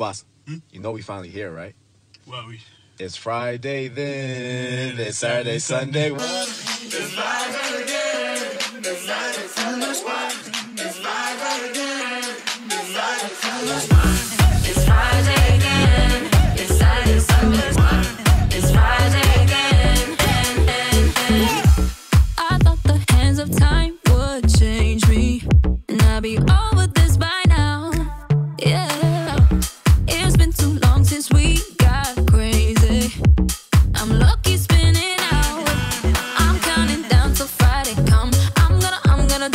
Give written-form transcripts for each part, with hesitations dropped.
Boss, you know we finally here, right? Well, it's Friday then, it's Saturday, Sunday. It's live right again, it's live right from the spot. It's live right again, it's live right from the spot. It's Friday again, it's Saturday, Sunday. It's Friday again, and I thought the hands of time would change me, and I'd be over this by now, yeah. I'm lucky spinning out. I'm counting down till Friday come. I'm gonna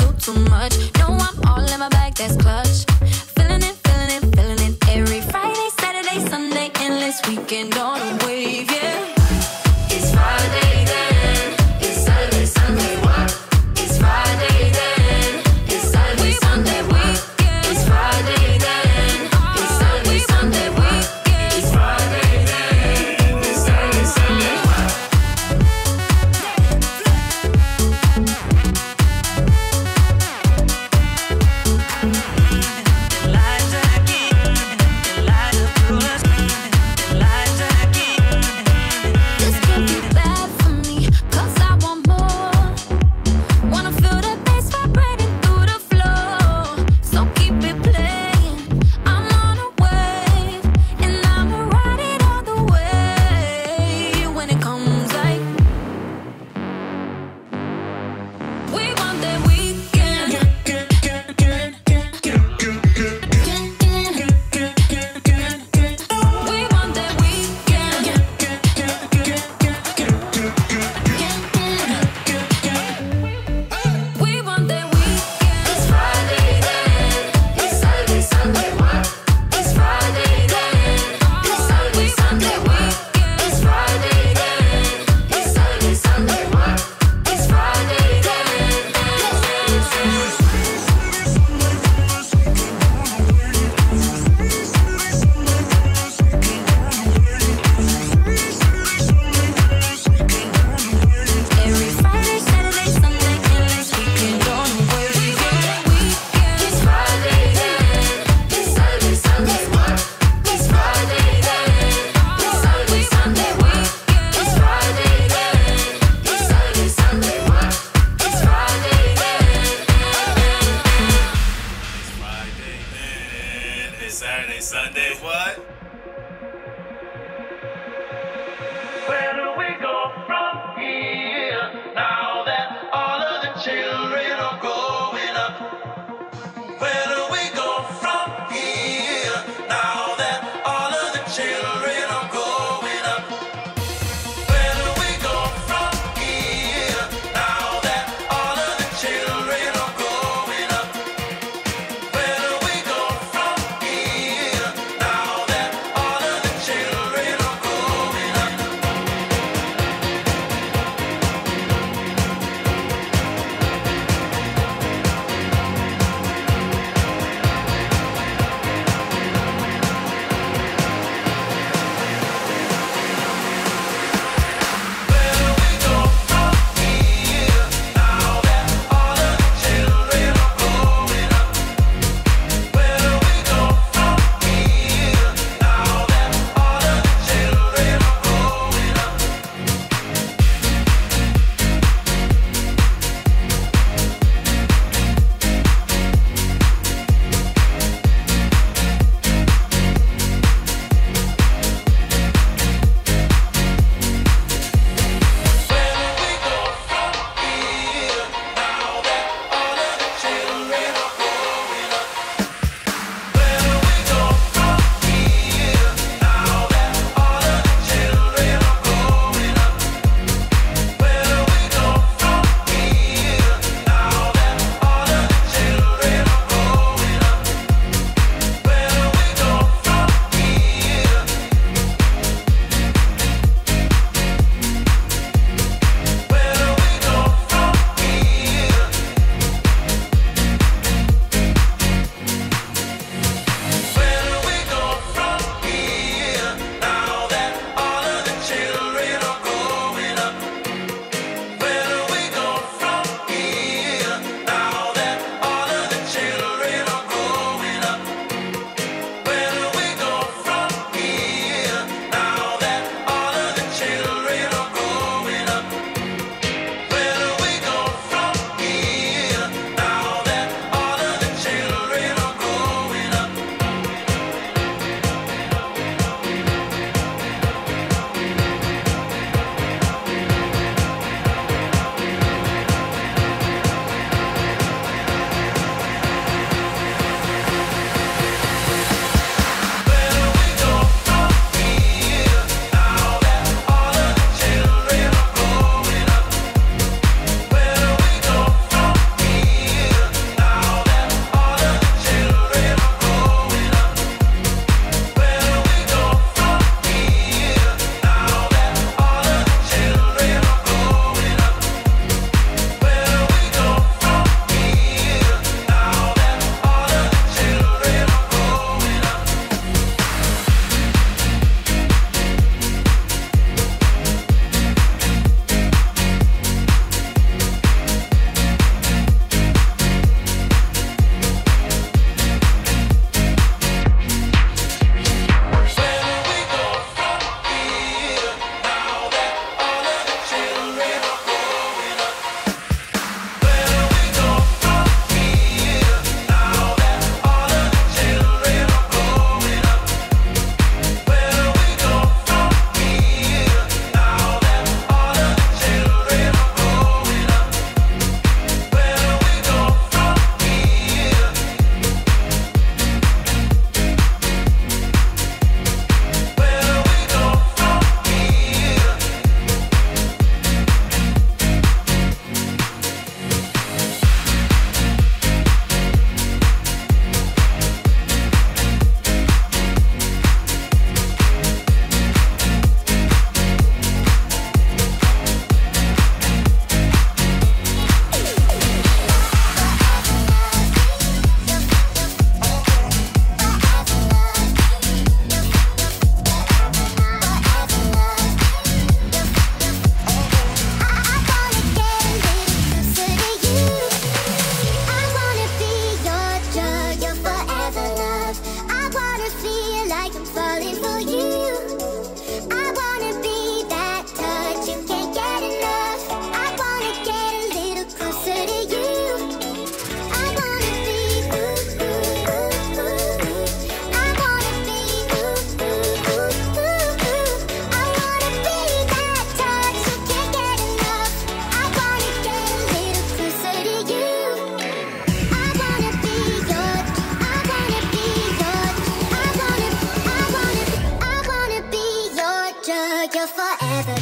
You're forever girl.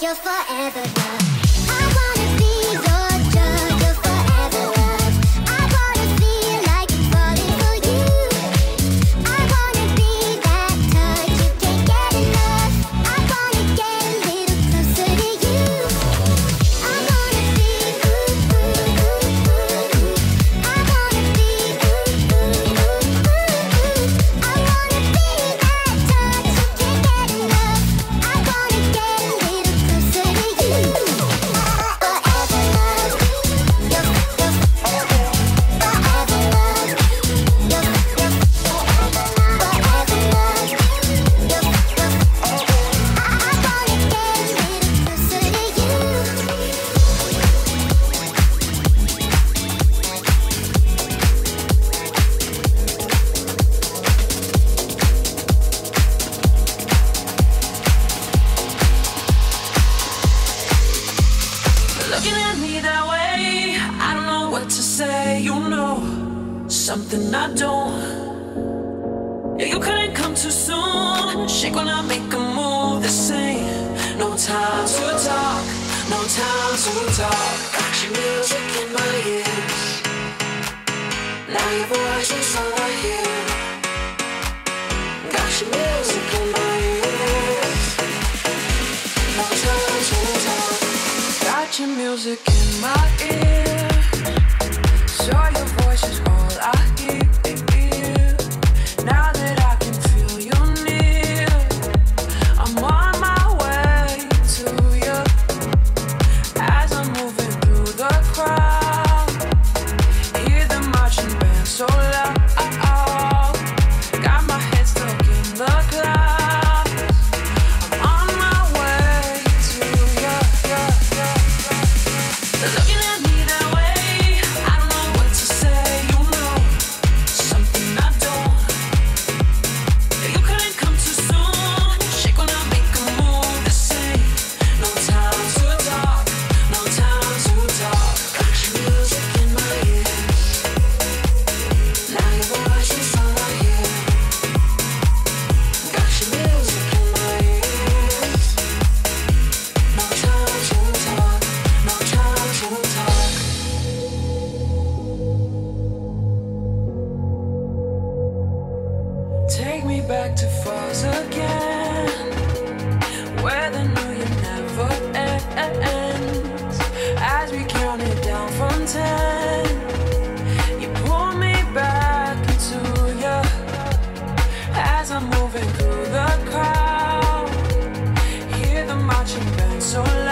You're forever girl. Something I don't. Yeah, you couldn't come too soon. Shake when I make a move. This ain't no time to talk, no time to talk. Got your music in my ears. Now your voice is over here. Got your music in my ears. No time to talk. Got your music in my ear. So your voice is over. I keep it here. Now that I can feel you near, I'm on my way to you. As I'm moving through the crowd, hear the marching band so loud. Got my head stuck in the clouds. I'm on my way to you. They're looking at me that way. I don't know what to say. Take me back to Falls again, where the new year never ends. As we count it down from 10, you pull me back into you. As I'm moving through the crowd, hear the marching band so loud.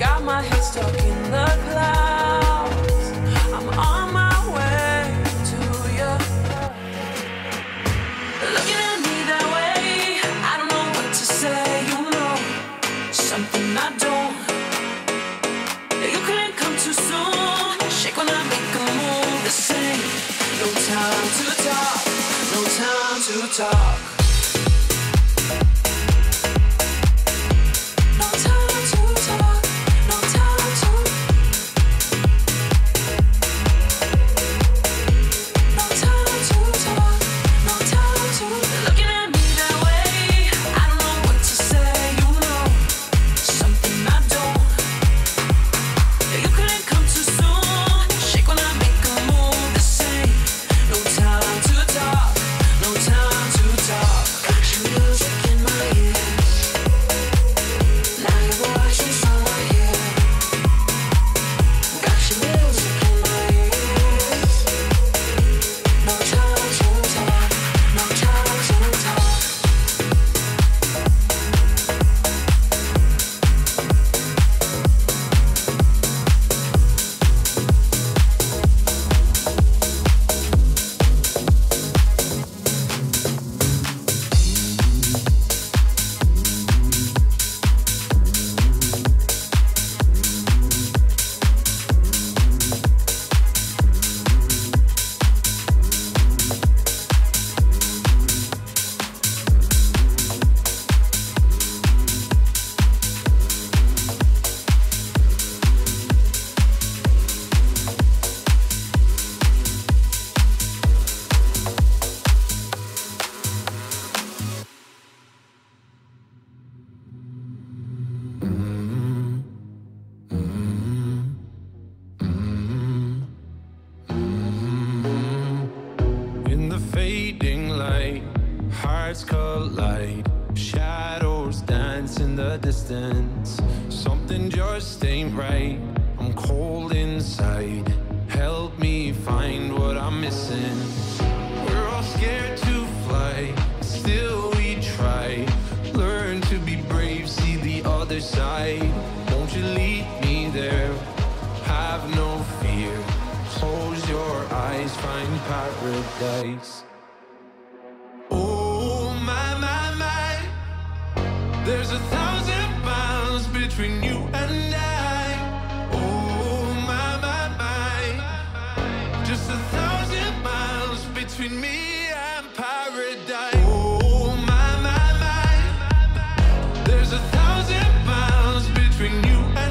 Got my head stuck in the clouds. I'm on my no time to talk. the distance. Something just ain't right. I'm cold inside. Help me find what I'm missing. We're all scared to fly, still we try. Learn to be brave, see the other side. Won't you lead me there? Have no fear. Close your eyes, find paradise. Oh my, my, my. There's 1,000 miles between you and I. Oh my, my, my. Just 1,000 miles between me and paradise. Oh my, my, my. There's 1,000 miles between you and I.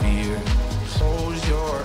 fear. Close your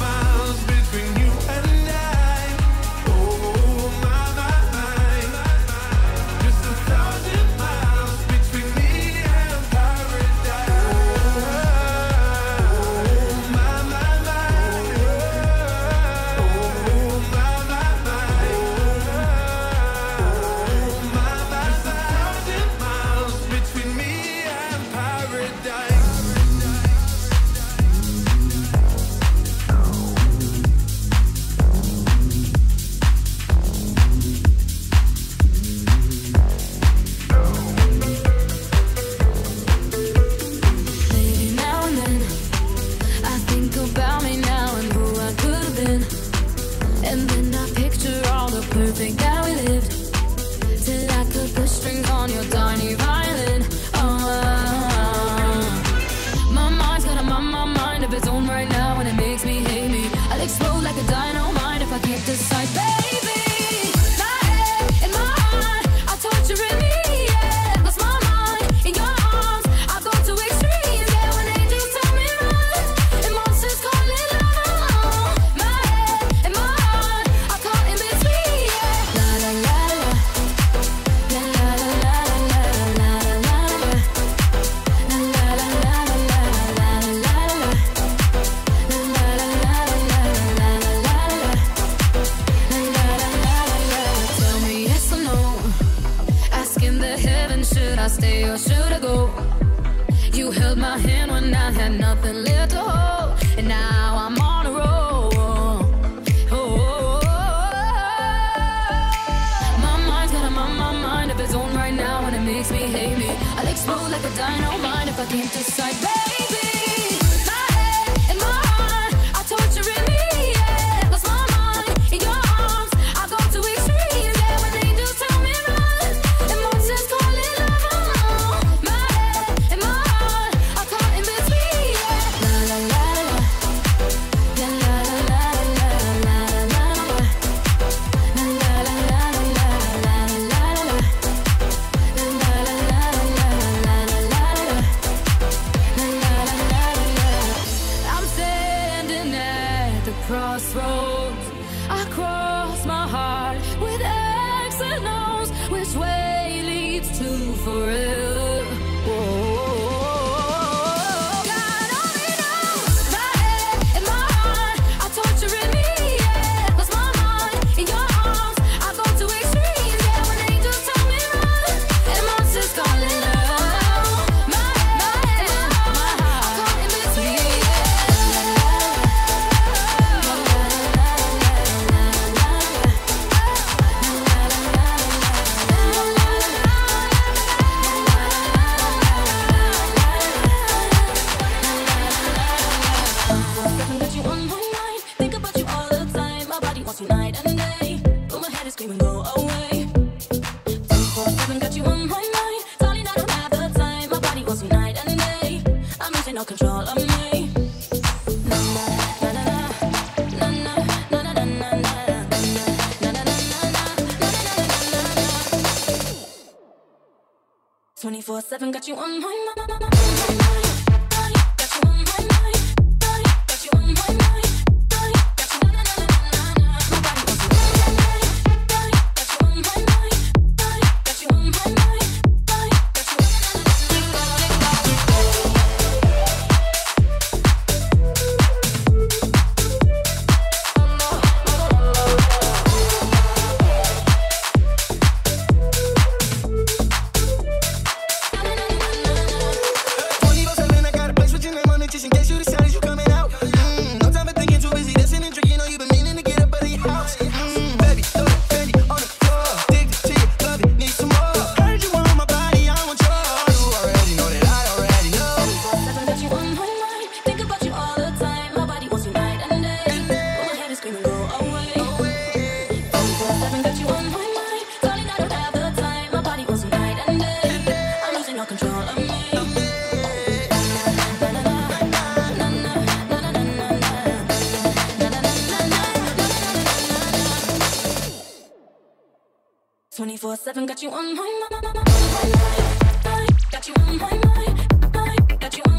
miles between you and I. Oh my. no control of me. Na na na na na na na na na na na na na. 24/7 got you on my mind. Got you on my mind. Got you on my mind. Got you on my mind. Got you on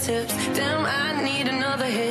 fingertips. Damn, I need another hit.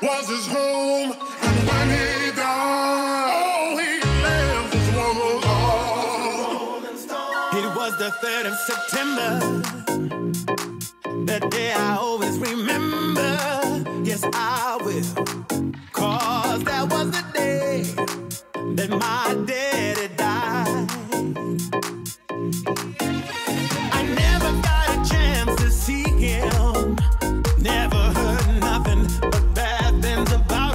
Was his home, and when he died, all he left was one 3rd of September, that day I always remember. Yes, I will, 'cause that was the day that my daddy died. I never got a chance to see him, never heard nothing but bad things about him.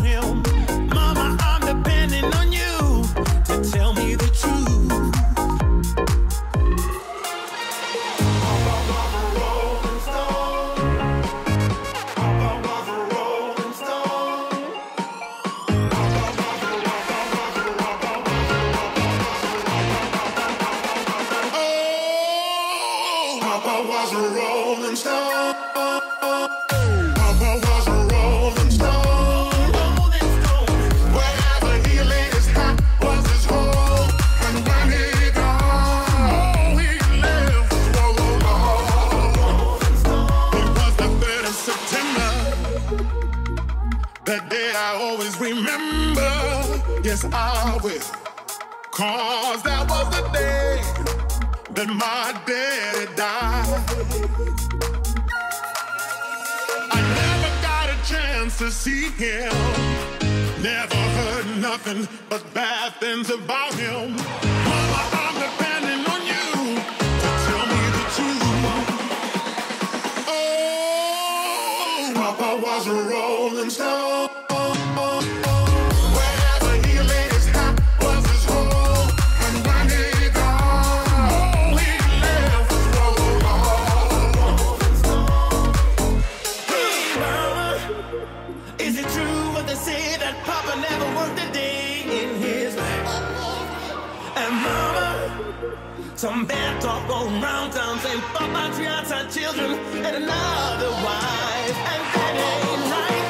Mama, I'm depending on you to tell me the truth. Papa was a rolling stone. Papa was a rolling stone. Wherever he lay his hat was his home. And when he died, all he left was a rolling stone. It was the 3rd of September, that day I always remember. Yes, I will, 'cause that was the day that my daddy died. I never got a chance to see him, never heard nothing but bad things about him. Mama, I'm depending on you to tell me the truth. Oh, Papa was a rolling stone. Is it true what they say that Papa never worked a day in his life? And Mama, some bad talk going round town saying Papa treats our children and another wife. And that ain't right.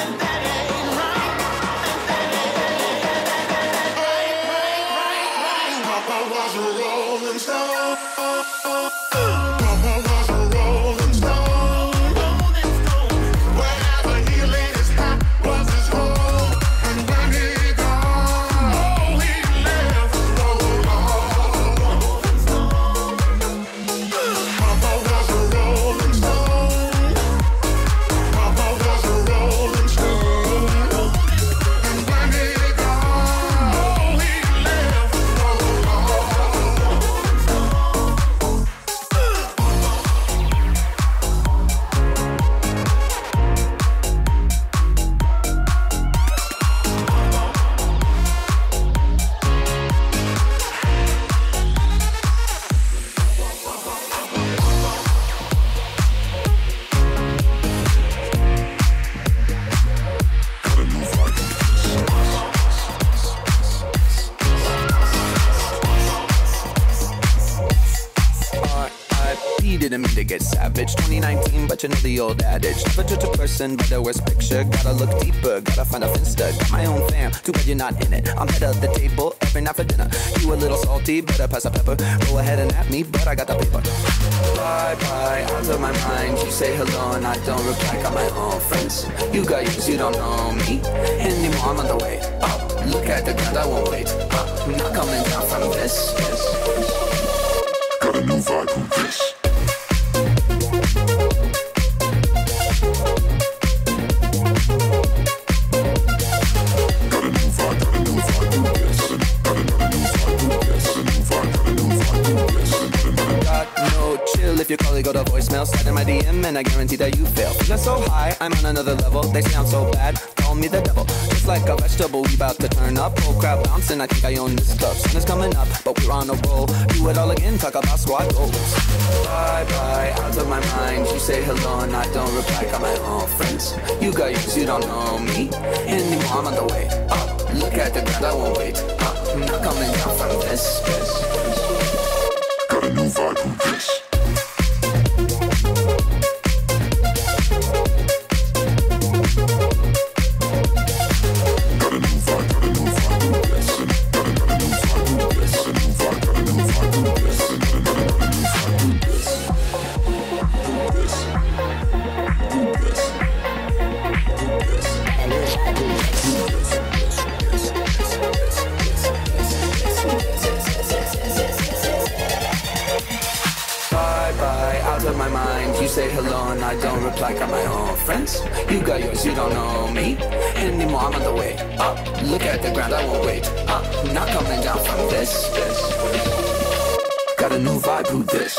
And that ain't right. And that ain't right. Papa was a rolling stone. Papa was a rolling stone. Didn't mean to get savage. 2019, but you know the old adage, never judge a person by their worst picture. Gotta look deeper, gotta find a finster. Got my own fam, too bad you're not in it. I'm head of the table every night for dinner. You a little salty, better pass a pepper. Go ahead and at me, but I got the paper. Bye-bye, out of my mind. You say hello and I don't reply. Got my own friends, you got yours, you don't know me anymore. I'm on the way up, look at the ground, I won't wait up. I'm not coming down from this. Got a new vibe from this. If you call, you go to voicemail, slide in my DM, and I guarantee that you fail. Feeling so high, I'm on another level. They sound so bad, call me the devil. Just like a vegetable, we bout to turn up. Whole crowd bouncing, I think I own this club. Sun is coming up, but we're on a roll. Do it all again, talk about squad goals. Bye-bye, out of my mind. You say hello and I don't reply. Got my own friends, you got yours, you don't know me anymore. I'm on the way up, look at the ground, I won't wait up. I'm not coming down from this. Got a new vibe from this. sounds of my mind. You say hello and I don't reply. Got my own friends, you got yours, you don't know me anymore. I'm on the way up, look at the ground, I won't wait up. Not coming down from this. Got a new vibe, who this?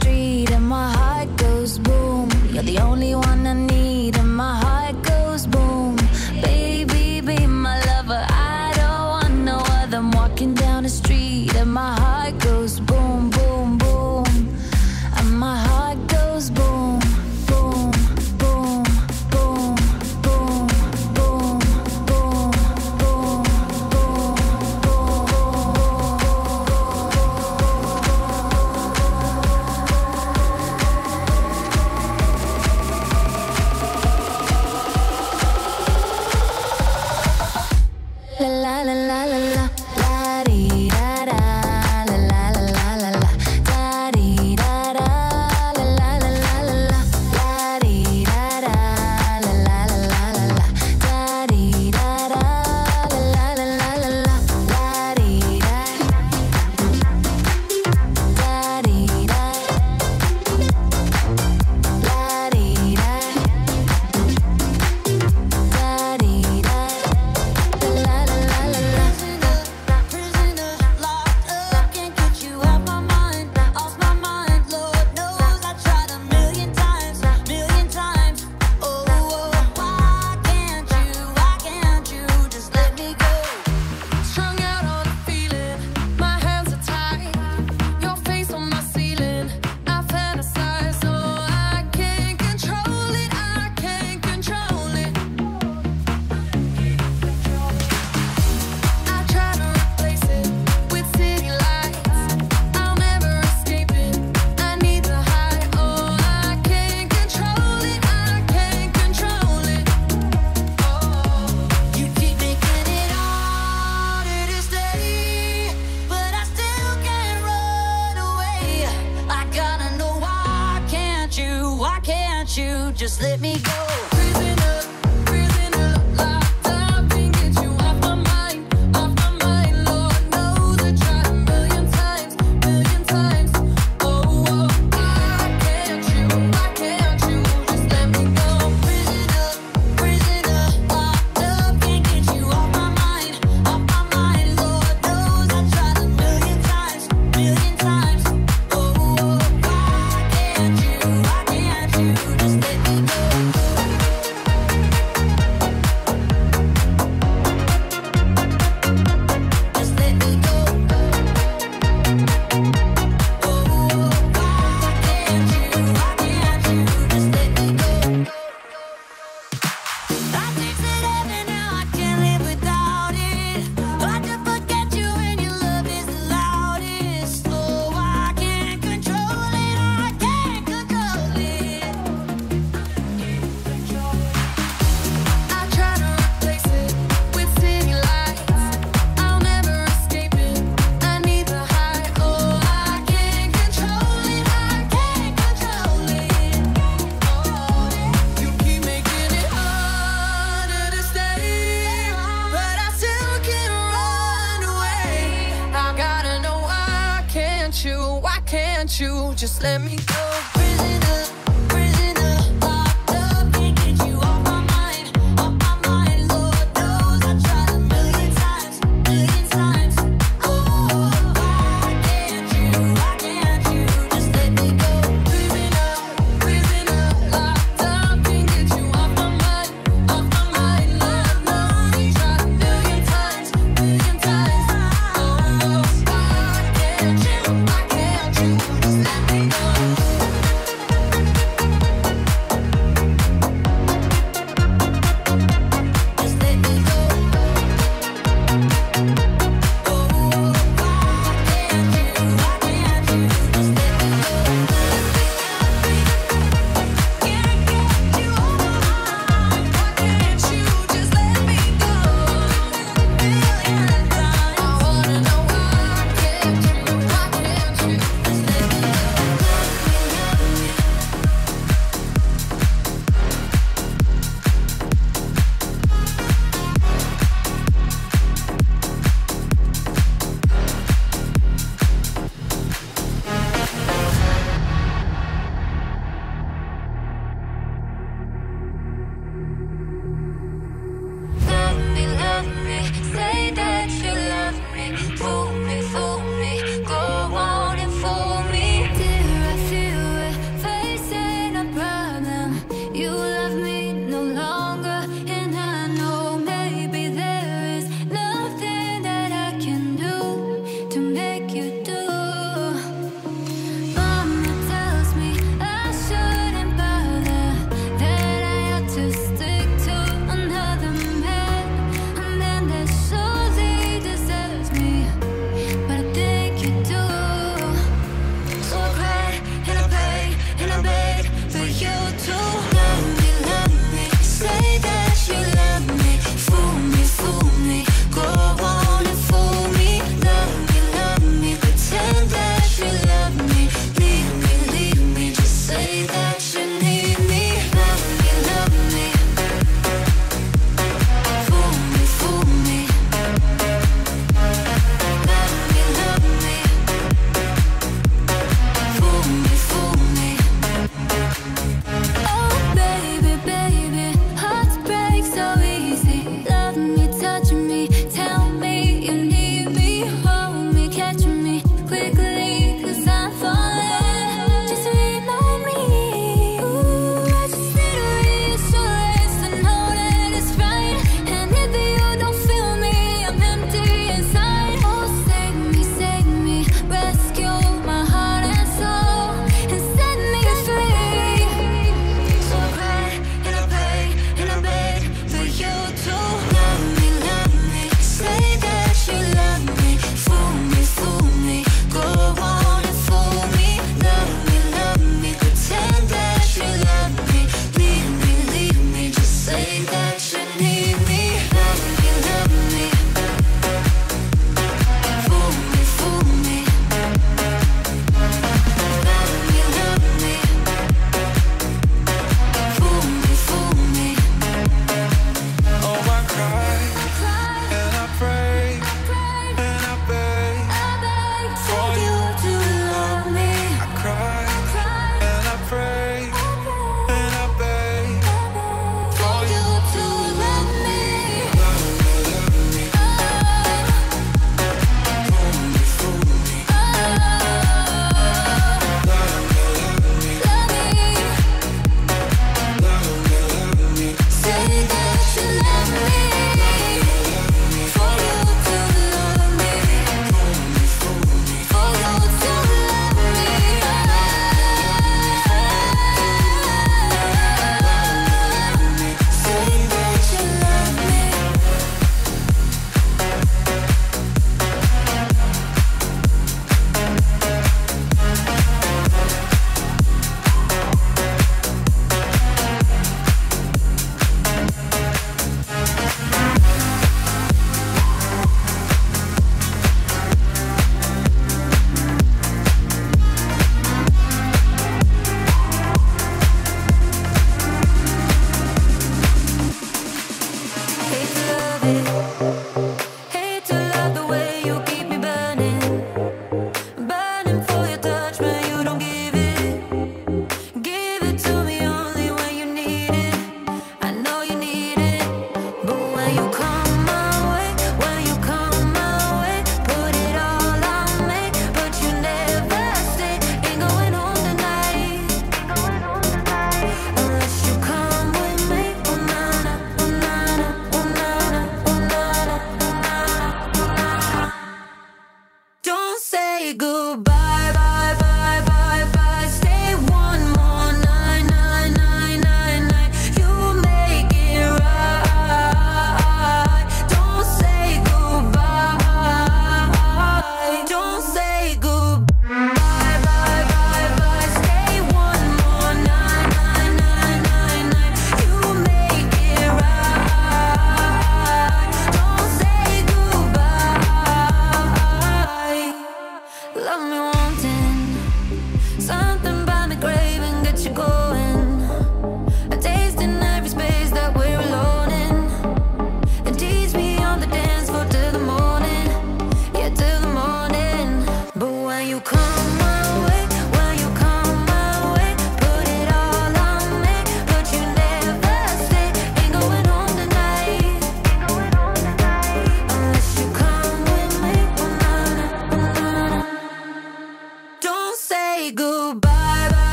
street and my heart goes boom. You're the only one I need and my heart goes boom. Baby, be my lover, I don't want no other. I'm walking down the street and my heart goes boom, boom, boom. And my heart goes boom, boom, boom, boom, boom, boom, boom, boom, boom, boom. La la la la la la. Just let me go. Why can't you just let me go? Prisoner. Let me go.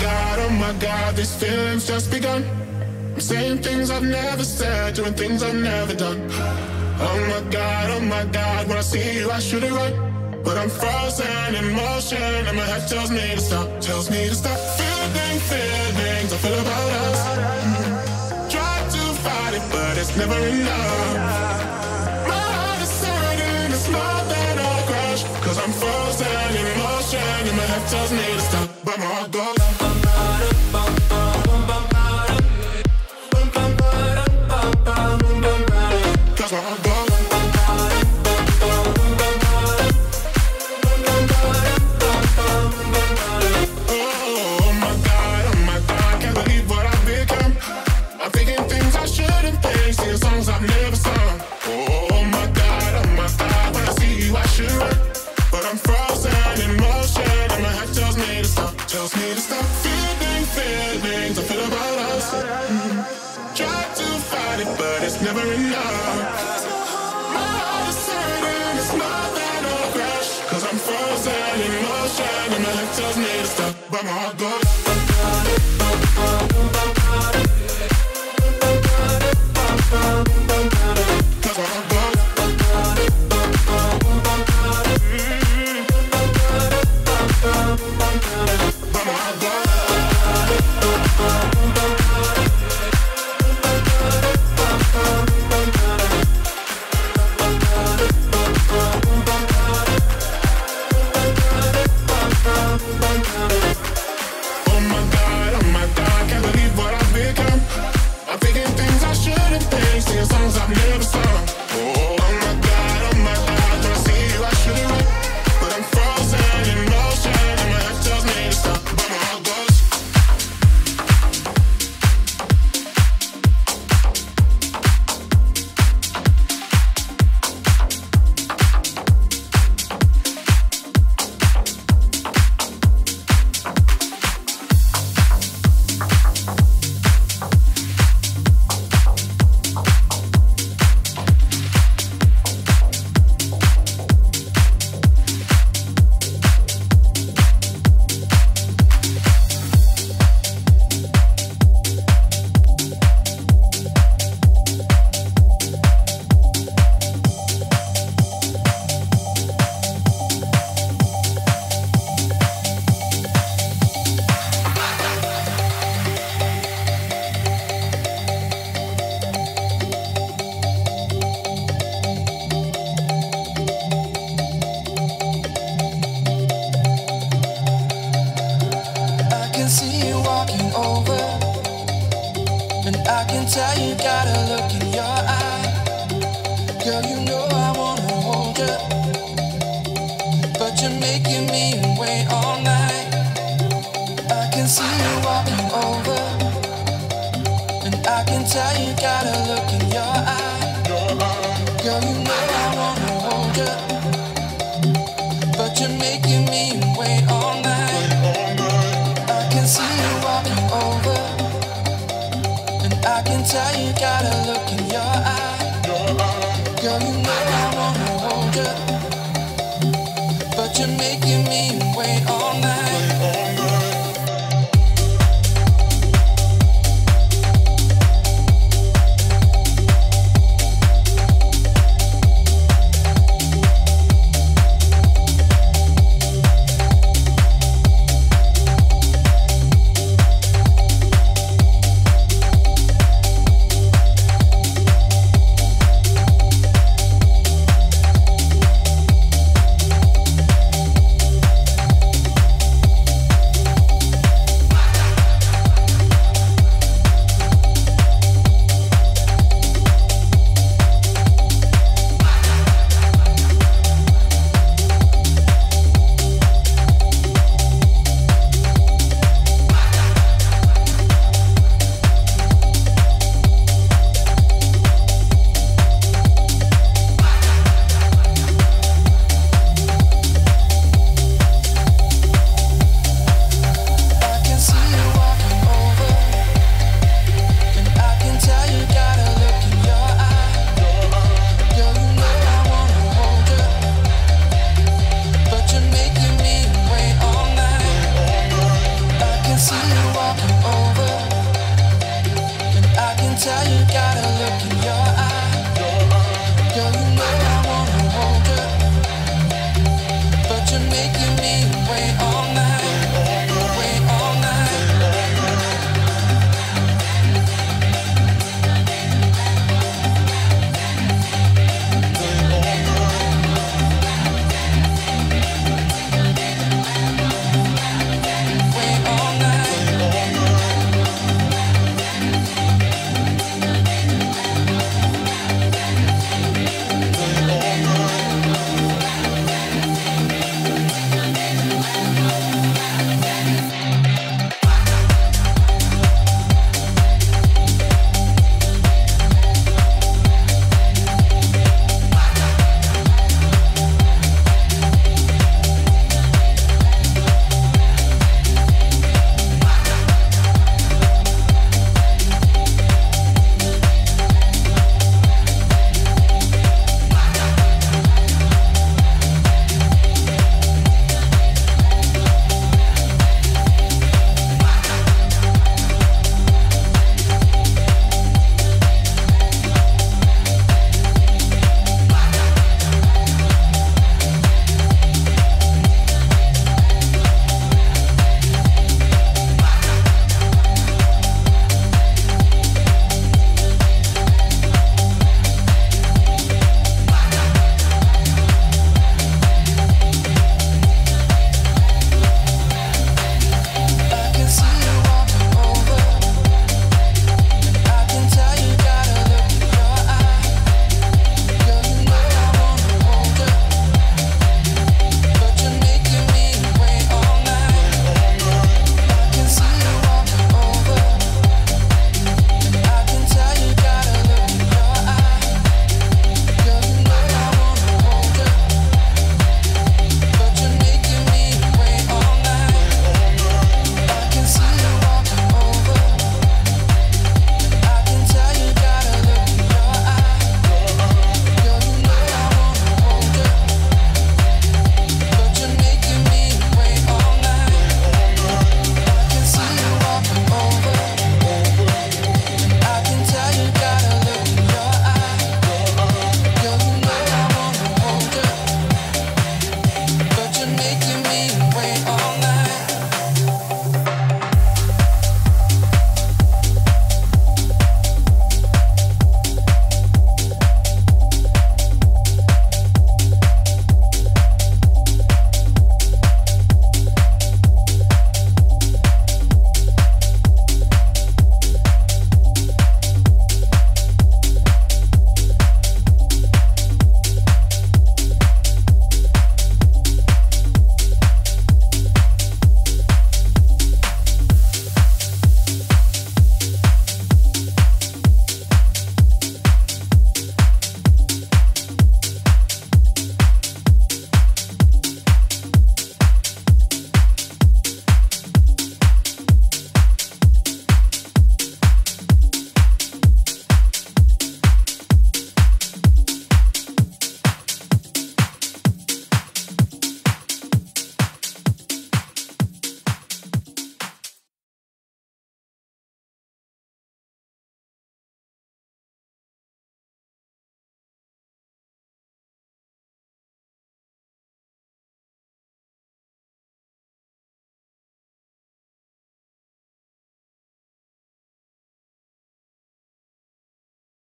god, oh my god, these feelings just begun. I'm saying things I've never said, doing things I've never done. Oh my god, when I see you I should it right, but I'm frozen in motion and my head tells me to stop, tells me to stop. Feelings I feel about us, try to fight it but it's never enough. Cause I'm frozen in motion and my head tells me to stop, but my heart goes cause my heart goes. Oh my god, can't believe what I've become. I'm thinking things I shouldn't think, singing songs I've never sung. Oh my god, when I see you I should run. I'm frozen in motion and my head tells me to stop, tells me to stop. Feelings I feel about us, try to fight it but it's never enough. My heart is hurting, it's more than a crash, cause I'm frozen in motion and my head tells me to stop, but my heart goes. Cause my heart goes. tell you.